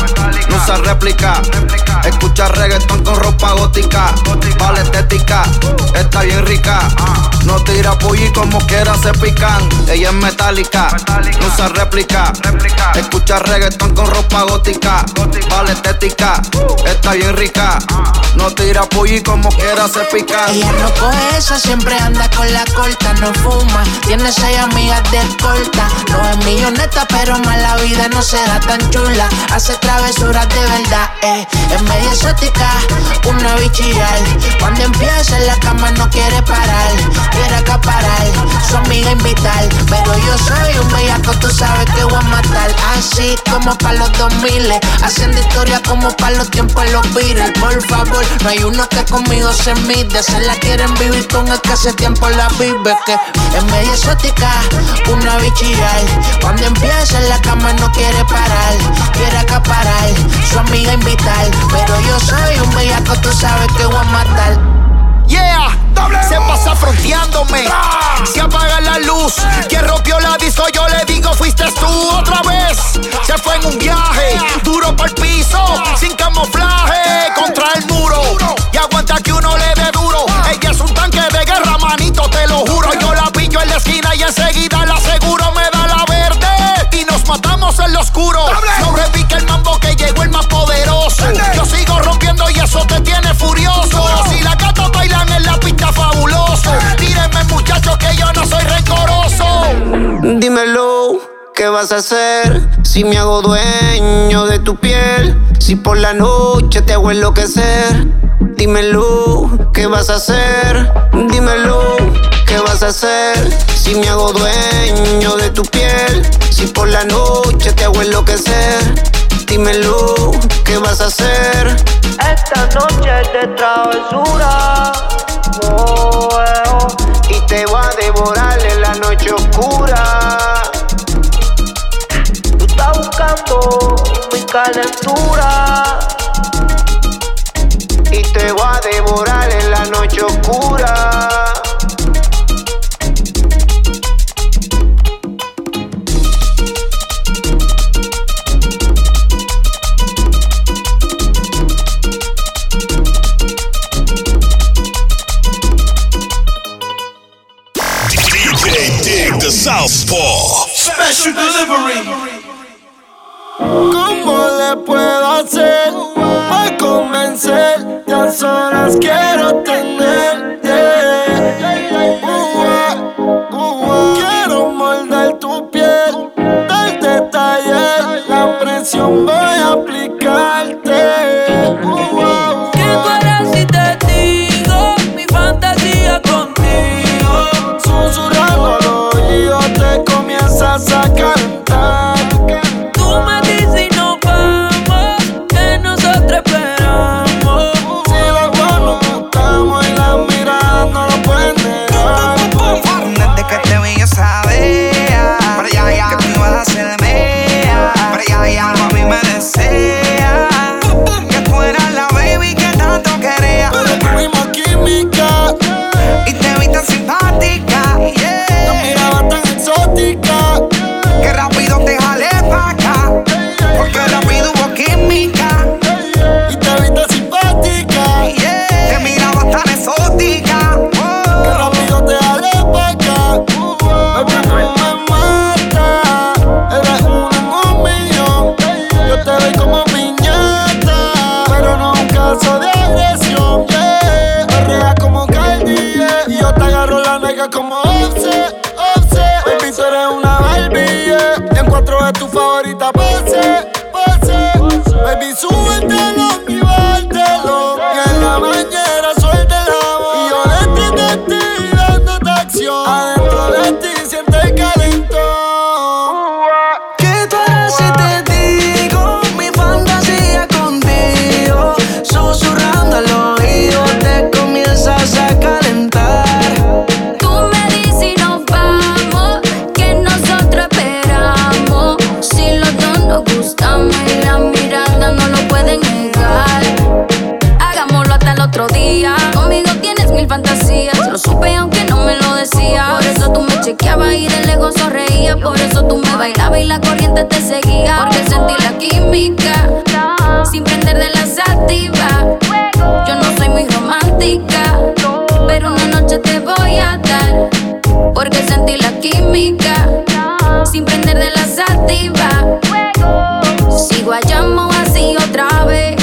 no usa réplica. réplica Escucha reggaetón con ropa gótica, gótica. Vale estética, uh. está bien rica. uh. No tira pulli, como quiera se pican. Ella es metálica, no usa réplica. réplica Escucha reggaetón con ropa gótica, gótica. Vale estética, uh. está bien rica. No tira pulli, como quiera se pica. Ella no coge esa, siempre anda con la corta. No fuma, tiene seis amigas de escolta. No es milloneta, pero más la vida no se da tan chula. Hace travesuras de verdad, eh. Es media exótica, una bichillar. Cuando empieza en la cama no quiere parar. Quiere acaparar, su amiga invitar. Pero yo soy un bellaco, tú sabes que voy a matar. Así como pa' los dos mil, haciendo historia como pa' los tiempos de los Beatles. Por favor, no hay uno que conmigo se mide. Se la quieren vivir con el que hace tiempo la vive. Que es media exótica, una bichillar. Cuando empieza en la cama no quiere parar. Quiere acaparar, su amiga invitar. Pero yo soy un bellaco, tú sabes que voy a matar. Yeah, se pasa fronteándome. Se apaga la luz. Quien rompió la disco, yo le digo, fuiste tú otra vez. Se fue en un viaje, duro pa'l piso, sin camuflaje, contra el muro. Y aguanta que uno le dé duro. Ella es un tanque de guerra, manito, te lo juro. Yo la pillo en la esquina y enseguida la aseguro. Me da la verde y nos matamos en lo oscuro. No repique el mambo que llegó el más poderoso. Yo sigo rompiendo y eso te tiene furioso. Si la gata bailan en la pista, fabuloso. Tírenme, muchachos, que yo no soy rencoroso. Dímelo, ¿qué vas a hacer si me hago dueño de tu piel? Si por la noche te hago enloquecer. Dímelo, ¿qué vas a hacer? Dímelo, ¿qué vas a hacer si me hago dueño de tu piel? Si por la noche te hago enloquecer. Dímelo, ¿qué vas a hacer? Esta noche es de travesura, oh, oh, y te va a devorar en la noche oscura. Tú estás buscando mi calentura y te va a devorar en la noche oscura. Southpaw Special Delivery. ¿Cómo le puedo hacer para convencer? Tan solas quiero tenerte. uh, uh, uh, Quiero morder tu piel, del detalle, la presión voy a aplicarte. uh, uh, ¿Qué para si te digo mi fantasía contigo? Susurrando al oído te comienzas a cantar. Tú me dices y nos vamos, que nosotros esperamos. Si los dos nos gustamos y mueve tu favorita, pase, pase. Baby, súbetelo y bártelo. Y en la bañera suéltelo. Y yo detrás de ti, dándote acción. Adentro de ti siente el calentón. ¿Qué tú harás si te digo mi fantasía contigo? Susurrando al oído te comienzas a calentar. Tú me dices y nos vamos, que nosotros esperamos. Si los dos nos gustamos y la mirada no lo pueden negar. Hagámoslo hasta el otro día. Conmigo tienes mil fantasías. Lo supe aunque no me lo decías. Por eso tú me chequeabas y de lejos sonreía. Por eso tú me bailabas y la corriente te seguía. Porque sentí la química sin prender de la sativa. Yo no soy muy romántica, pero una noche te voy a dar. Porque sentí la química sin prender de la sativa. Si guayamos así otra vez,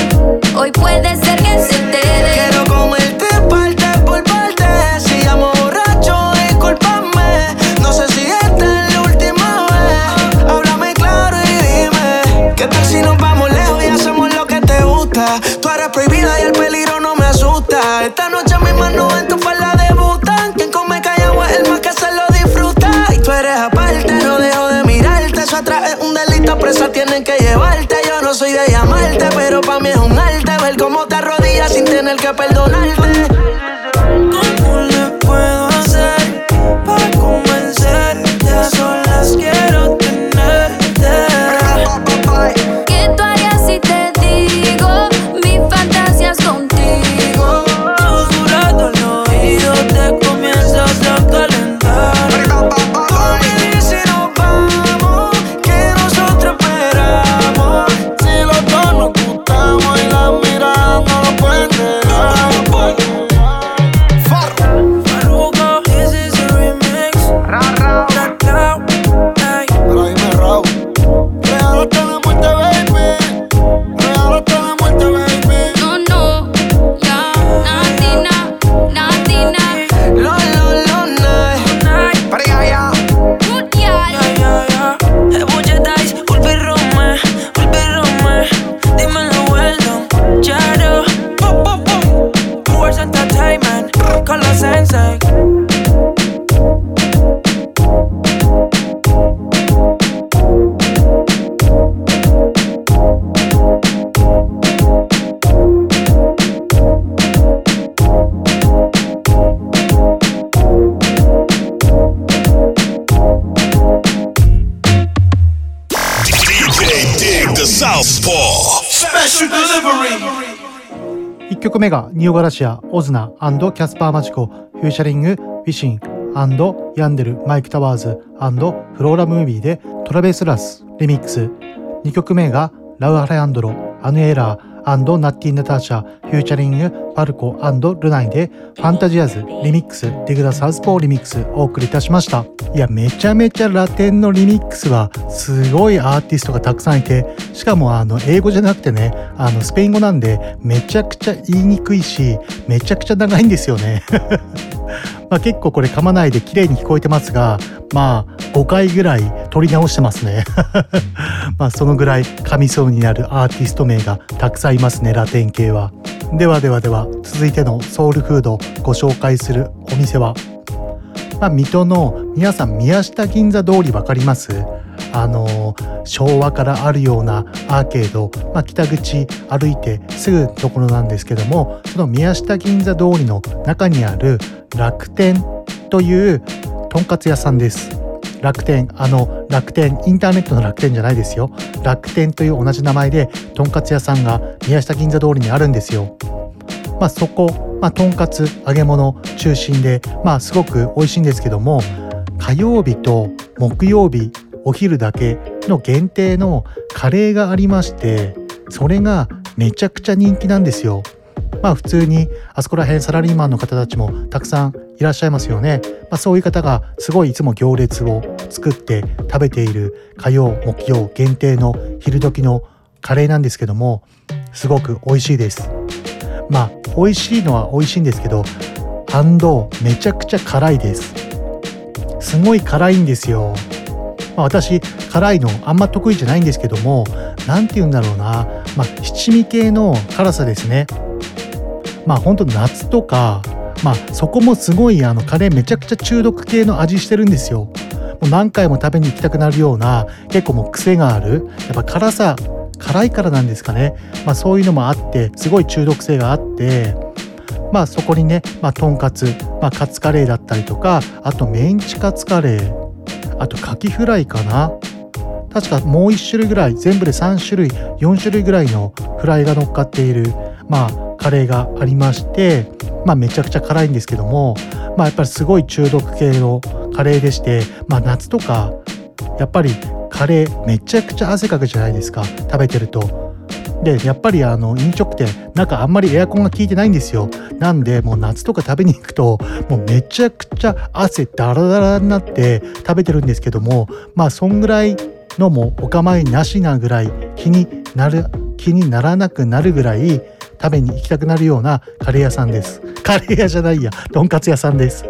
hoy puede ser que se te dé. Quiero comerte parte por parte. Si llamo borracho, discúlpame. No sé si esta es la última vez. Háblame claro y dime, ¿qué tal si nos vamos lejos y hacemos lo que te gusta? Tú eres prohibida y el peligro no me asusta. Esta noche mis manos en tu falda debutan. Quien come callao es el más que se lo disfruta. Y tú eres aparte, no dejo de mirarte. Eso atrás es un delito, presa tienen que llevarte. Yo no soy de llamarte, pero pa' mí es un arte ver cómo te arrodillas sin tener que perdonarte. ¿Cómo le puedo hacer para convencerte? A solas quiero tenerte. ¿Qué tú harías si te digo mis fantasías contigo? Susurrando al oído te comienzas a calentar. Tú me dices y nos vamos, que nosotros esperamos. Si los dos nos gustamos y la mirada no lo pueden negar. Farruko, this is a remix. Ra, ra, ra, ra, ay. Raime Raúl. Regálate la muerte, baby. Regálate la muerte, baby. No, no, ya, Natina, Natina. Lo, lo, lo, no. Para allá, allá. Good guy. Ya, ya, ya. Eh, Buchetais, Ulpi Roma, Ulpi Roma. Dímelo, Weldon, Charo. Pum, pum, pum. Towards Entertainment, con los Sensei.いっきょくめがニオガラシア、オズナ&キャスパーマジコ、フューチャリング、フィシン&ヤンデル、マイクタワーズ&フローラムービーでトラベスラスリミックス。にきょくめがラウ・アレアンドロ、アヌエラー&ナッティ・ナターシャ、フューチャリング、パルコ&ルナイでファンタジアズリミックス、ディグダ・サウスポーリミックスをお送りいたしました。いや、めちゃめちゃラテンのリミックスはすごいアーティストがたくさんいて、しかもあの英語じゃなくてね、あのスペイン語なんでめちゃくちゃ言いにくいし、めちゃくちゃ長いんですよねまあ結構これ噛まないで綺麗に聞こえてますが、まあごかいぐらい取り直してますねまあそのぐらい噛みそうになるアーティスト名がたくさんいますね、ラテン系は。ではではでは、続いてのソウルフードをご紹介するお店は、まあ、水戸の皆さん宮下銀座通りわかります？あの昭和からあるようなアーケード、まあ、北口歩いてすぐところなんですけども、その宮下銀座通りの中にある楽天というとんかつ屋さんです。楽天、あの楽天、インターネットの楽天じゃないですよ。楽天という同じ名前でとんかつ屋さんが宮下銀座通りにあるんですよ。まあそこ、まあとんかつ、揚げ物中心で、まあすごく美味しいんですけども、火曜日と木曜日お昼だけの限定のカレーがありまして、それがめちゃくちゃ人気なんですよ。まあ普通にあそこら辺サラリーマンの方たちもたくさんいらっしゃいますよね。まあ、そういう方がすごいいつも行列を作って食べている火曜木曜限定の昼時のカレーなんですけども、すごく美味しいです。まあ美味しいのは美味しいんですけど、めちゃくちゃ辛いです。すごい辛いんですよ。まあ、私辛いのあんま得意じゃないんですけども、なんて言うんだろうな、まあ、七味系の辛さですね。まあ本当夏とか、まあ、そこもすごいあのカレーめちゃくちゃ中毒系の味してるんですよ。もう何回も食べに行きたくなるような、結構もう癖がある、やっぱ辛さ辛いからなんですかね、まあ、そういうのもあってすごい中毒性があって、まあそこにね、まあ、とんかつ、まあ、カツカレーだったりとか、あとメンチカツカレー、あとカキフライかな、確かもういち種類ぐらい、全部でさんしゅるいよんしゅるいぐらいのフライが乗っかっている、まあカレーがありまして、まあ、めちゃくちゃ辛いんですけども、まあ、やっぱりすごい中毒系のカレーでして、まあ、夏とかやっぱりカレーめちゃくちゃ汗かくじゃないですか、食べてると。でやっぱりあの飲食店なんかあんまりエアコンが効いてないんですよ。なんでもう夏とか食べに行くともうめちゃくちゃ汗ダラダラになって食べてるんですけども、まあそんぐらいのもお構いなしなぐらい気になる気にならなくなるぐらい食べに行きたくなるようなカレー屋さんです。カレー屋じゃないや、とんかつ屋さんです。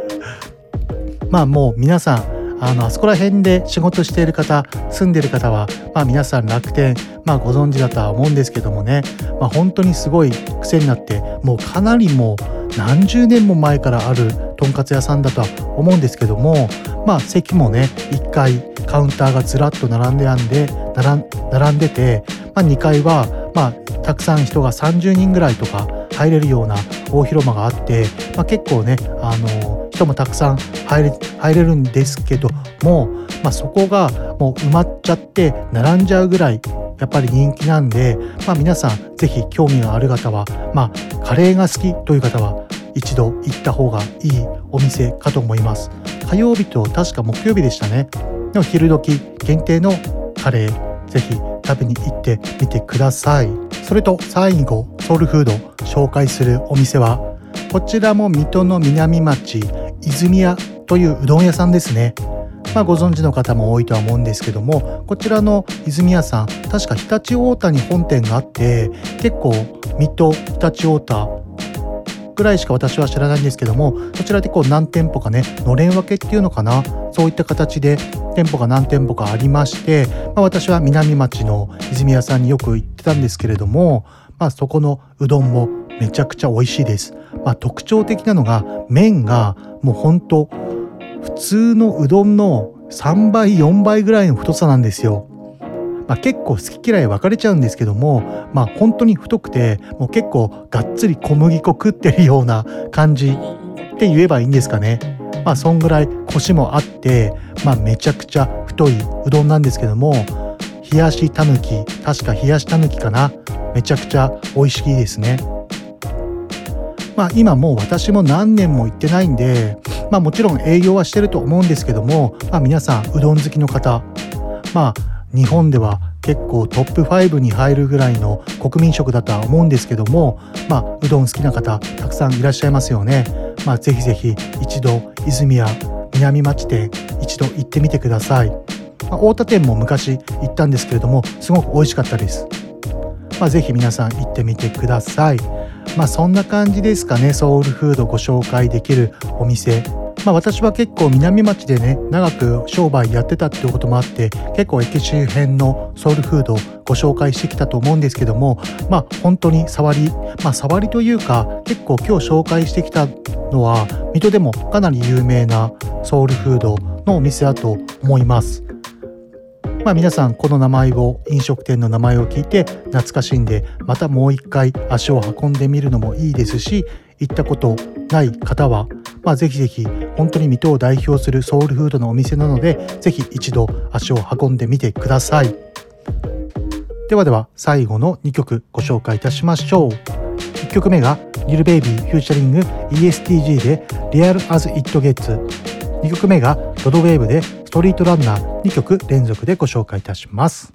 まあもう皆さんあのあそこら辺で仕事している方、住んでいる方は、まあ、皆さん楽天、まあ、ご存知だとは思うんですけどもね、まあ、本当にすごい癖になって、もうかなりもう何十年も前からあるとんかつ屋さんだとは思うんですけども、まあ席もねいっかいカウンターがずらっと並んであんで並ん、並んでて、まあ、にかいはまあたくさん人がさんじゅうにんぐらいとか入れるような大広間があって、まあ、結構ねあの人もたくさん入 れ, 入れるんですけども、まあ、そこがもう埋まっちゃって並んじゃうぐらいやっぱり人気なんで、まあ、皆さんぜひ興味がある方は、まあ、カレーが好きという方は一度行った方がいいお店かと思います。火曜日と確か木曜日でしたねの昼時限定のカレー、ぜひ食べに行ってみてください。それと最後ソウルフード紹介するお店はこちらも水戸の南町泉屋といううどん屋さんですね。まあご存知の方も多いとは思うんですけども、こちらの泉屋さん確か常陸太田に本店があって、結構水戸常陸太田ぐらいしか私は知らないんですけども、そちらでこう何店舗かねのれん分けっていうのかな、そういった形で店舗が何店舗かありまして、まあ、私は南町の泉屋さんによく行ってたんですけれども、まあ、そこのうどんもめちゃくちゃ美味しいです。まあ、特徴的なのが麺がもうほんと普通のうどんのさんばいよんばいぐらいの太さなんですよ。まあ、結構好き嫌い分かれちゃうんですけども、まあ、本当に太くてもう結構がっつり小麦粉食ってるような感じって言えばいいんですかね。まあ、そんぐらいコシもあって、まあ、めちゃくちゃ太いうどんなんですけども、冷やしたぬき、確か冷やしたぬきかな、めちゃくちゃ美味しいですね。まあ、今もう私も何年も行ってないんで、まあ、もちろん営業はしてると思うんですけども、まあ、皆さんうどん好きの方、まあ、日本では結構トップごに入るぐらいの国民食だとは思うんですけども、まあ、うどん好きな方たくさんいらっしゃいますよね。まあ、ぜひぜひ一度泉屋南町店一度行ってみてください。まあ、太田店も昔行ったんですけれどもすごく美味しかったです。まあ、ぜひ皆さん行ってみてください。まあ、そんな感じですかね、ソウルフードご紹介できるお店。まあ、私は結構南町でね長く商売やってたっていうこともあって、結構駅周辺のソウルフードをご紹介してきたと思うんですけども、まあ本当に触り、まあ触りというか結構今日紹介してきたのは水戸でもかなり有名なソウルフードのお店だと思います。まあ、皆さんこの名前を飲食店の名前を聞いて懐かしんでまたもう一回足を運んでみるのもいいですし、行ったことない方は、まあ、ぜひぜひ本当に水戸を代表するソウルフードのお店なのでぜひ一度足を運んでみてください。ではでは最後のにきょくご紹介いたしましょう。いっきょくめが Lil Baby フューチャリング イーエスティー Gee で Real As It Gets、にきょくめがロドウェーブでストリートランナー、にきょく連続でご紹介いたします。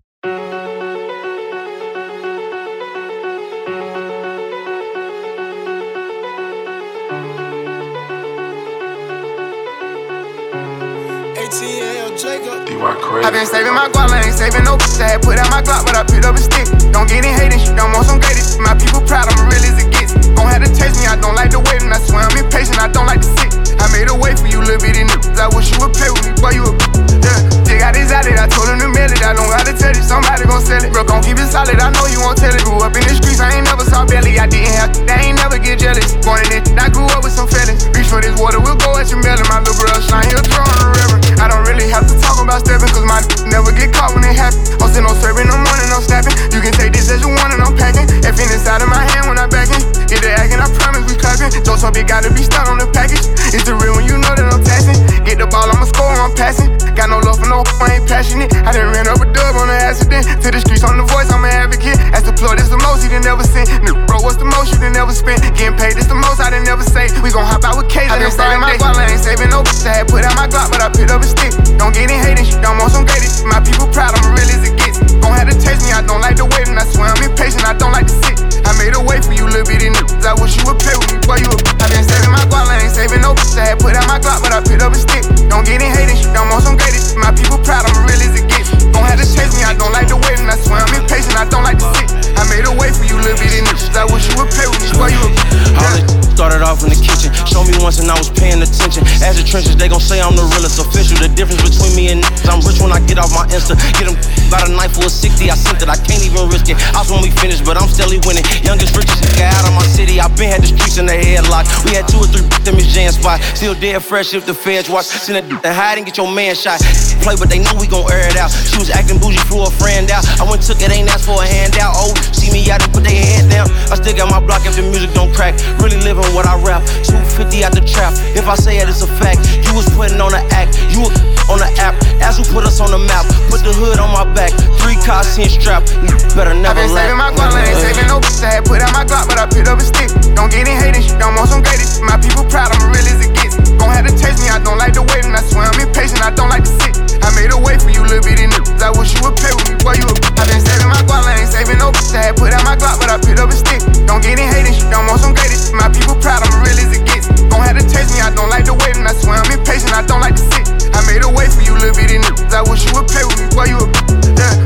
I've been saving my guap, I ain't saving no bitch. I had put out my Glock, but I picked up a stick. Don't get in hating, shit, don't want some greatest shit. My people proud, I'm real as it gets. gon' have to chase me. I don't like the waiting. I swear I'm impatient. I don't like to sit. I made a way for you, little bitty niggas. I wish you would play with me, boy. You a yeah. They got this out it. I told him to mail it. I don't gotta tell it. Somebody gon' sell it. Bro, gon' keep it solid. I know you won't tell it. Grew up in the streets. I ain't never saw belly. I didn't have. That ain't never get jealous. Born in it. I grew up with some felons. Reach for this water. We'll go at your melon. My little girl shine here throwing a river. I don't really have to talk about stepping, cause my never get caught when it happens. I'm still on serving, I'm running, I'm snapping. You can take this as you want and I'm packing. F in inside of my hand when I'm backing. Get the acting, I promise we clapping. Joe's up, it gotta be stuck on the package. It's the real when you know that I'm taxing. Get the ball, I'ma score, I'm passing. Got no love for no, I ain't passionate. I done ran up a dub on an accident. To the streets on the voice, I'm an advocate. As the plug, it's the most you done ever sent. New bro, what's the most you done ever spent? Getting paid, it's the most I done ever saved. We gon' hop out with K. I been saving my wallet, I ain't saving no bitch. I had put out my Glock, but I picked up a stick. Don't get in hating, shit, don't want some gated. My people proud, I'm real as it gets. Gon' have to chase me, I don't like the waiting. I swear I'm impatient, I don't like to sit. I made a way for you, little bitty niggas. I wish you would play with me, boy, you a bitch. I been saving my wallet, I ain't saving no bitch. I had put out my Glock, but I picked up a stick. Don't get in hating, shit, don't want some gated. My people proud, I'm real as it gets. Gon' have to chase me, I don't like the waiting. I swear I'm impatient, I don't like to sit. I made a way for you, little bitty niggas. I wish you would play with me, boy, you a bitch. All it started off in the kitchen. Show me once and I was paying attention. As the trenches, they gon' say I'm the realest official. The difference between me and niggas, I'm rich when I get off my Insta. Get them about a knife for a sixty, I sent it, I can't even risk it. I was when we finished, but I'm steadily winning. Youngest, richest guy out of my city. I been had the streets in the headlock. We had two or three them is jam spot. Still dead fresh if the feds watch. Send a d to hide and get your man shot. Play, but they know we gon' air it out. She was acting bougie, flew a friend out. I went took it, ain't asked for a handout. Oh, see me out and put their hand down. I still got my block if the music don't crack. Really living what I rap. two fifty out the trap. If I say it, it's a fact. You was putting on an act. You were on the app. As who put us on the map. Put the hood on my back. Three cars, ten strap. You better never laugh. I been saving my wallet, I ain't saving no bitch. I had put out my Glock, but I picked up a stick. Don't get in hating, shit, don't want some gated. My people proud, I'm real as it gets. Gon' have to chase me, I don't like the waiting. I swear I'm impatient, I don't like to sit. I made a way for you, little bitty niggas. I wish you would play with me, boy, you a bitch. I been saving my wallet, I ain't saving no bitch. I had put out my Glock, but I picked up a stick. Don't get in hating, shit, don't want some gated. My people proud, I'm real as it gets. Gon' have to chase me, I don't like the waiting. I swear I'm impatient, I don't like to sit. I made a way for you, little bitty niggas. I wish you would play with me, boy, you a bitch. Yeah.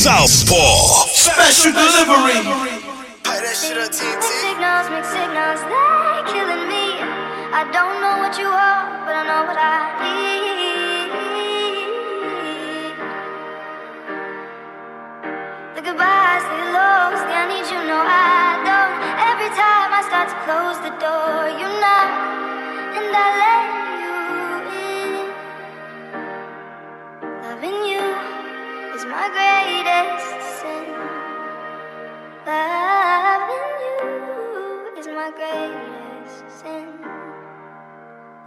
Southpaw special delivery. Play that shit up, T T. Mixed signals, mixed signals, they're killing me. I don't know what you are, but I know what I need. The goodbyes, the hellos, the I need you, no I don't. Every time I start to close the door, you knock, and I let you in. Loving you is my greatest sin. Loving you is my greatest sin.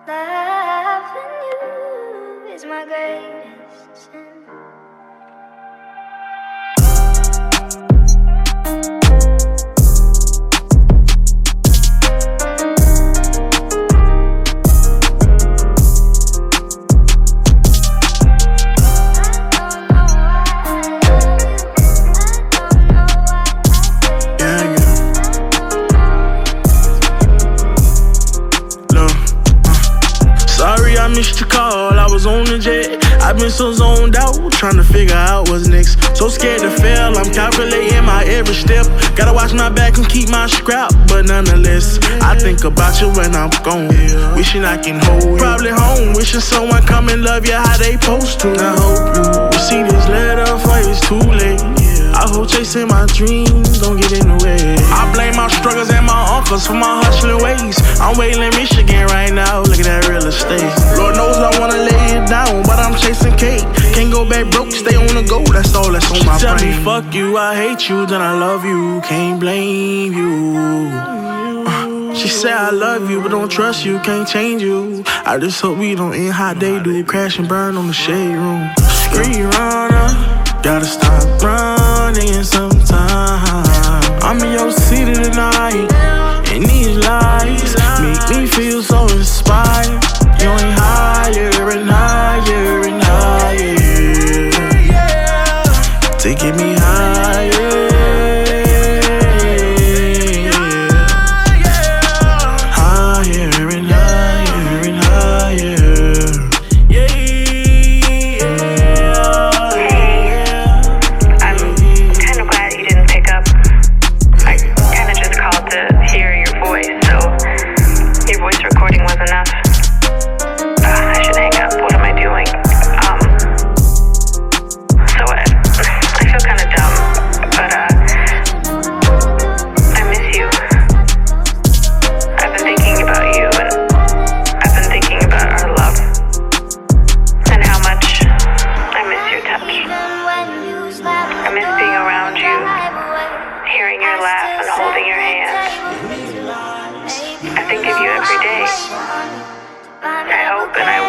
Loving you is my greatest sin. So zoned out, trying to figure out what's next. So scared to fail, I'm calculating my every step. Gotta watch my back and keep my scrap, but nonetheless, I think about you when I'm gone. Wishing I can hold you. Probably home, wishing someone come and love you how they supposed to. I hope you see this letter before it's too late. I hope chasing my dreams don't get in the way. I blame my struggles and my uncles for my hustling ways. I'm waiting in Michigan right now, look at that real estate. Lord knows I wanna lay it down, but I'm chasing cake. Can't go back broke, stay on the go, that's all that's on my brain. Tell me fuck you, I hate you, then I love you, can't blame you. Uh, she said I love you, but don't trust you, can't change you. I just hope we don't end how they do, crash and burn on the shade room. Street runner. Gotta stop running sometime. I'm in your city tonight, and these lights make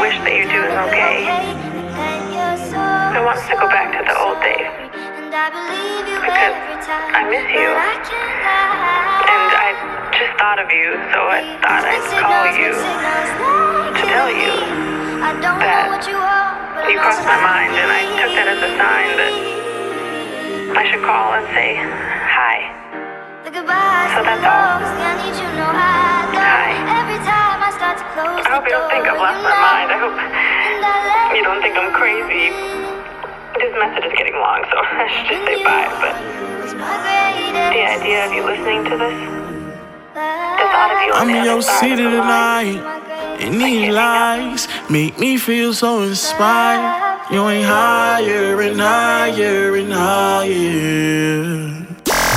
wish that you two was okay. I want to go back to the old days because I miss you, and I just thought of you, so I thought I'd call you to tell you that you crossed my mind, and I took that as a sign that I should call and say hi. So that's all. Hi. I hope you don't think I've lost my mind. I hope you don't think I'm crazy. This message is getting long, so I should just say bye. But the idea of you listening to this, the thought of you on the other side of the line, and these lies make me feel so inspired. You ain't higher and higher and higher.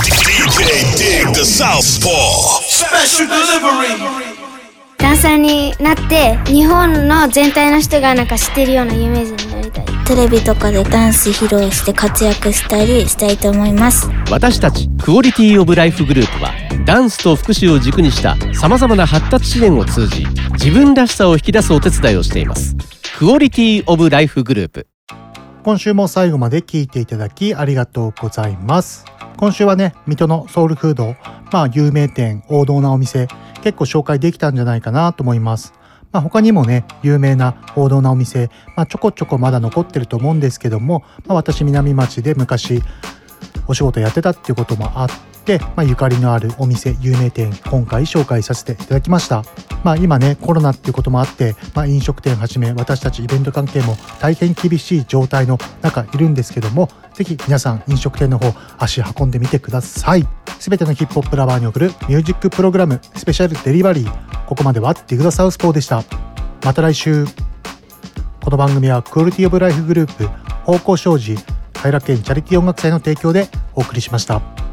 DJ Dig the Southpaw Special Delivery。ダンサーになって日本の全体の人がなんか知ってるようなイメージになりたい。テレビとかでダンス披露して活躍したりしたいと思います。私たちクオリティオブライフグループはダンスと福祉を軸にした様々な発達支援を通じ自分らしさを引き出すお手伝いをしています。クオリティオブライフグループ。今週も最後まで聞いていただきありがとうございます。今週はね、水戸のソウルフード、まあ有名店、王道なお店結構紹介できたんじゃないかなと思います。まあ、他にもね、有名な王道なお店、まあ、ちょこちょこまだ残ってると思うんですけども、まあ、私南町で昔お仕事やってたっていうこともあって、まあ、ゆかりのあるお店、有名店今回紹介させていただきました。まあ、今ねコロナっていうこともあって、まあ、飲食店はじめ私たちイベント関係も大変厳しい状態の中いるんですけども、ぜひ皆さん飲食店の方足運んでみてください。すべてのヒップホップラバーに送るミュージックプログラムスペシャルデリバリー。ここまではディグザサウスポーでした。また来週。この番組はクオリティオブライフグループ、方向障子、偕楽園チャリティー音楽祭の提供でお送りしました。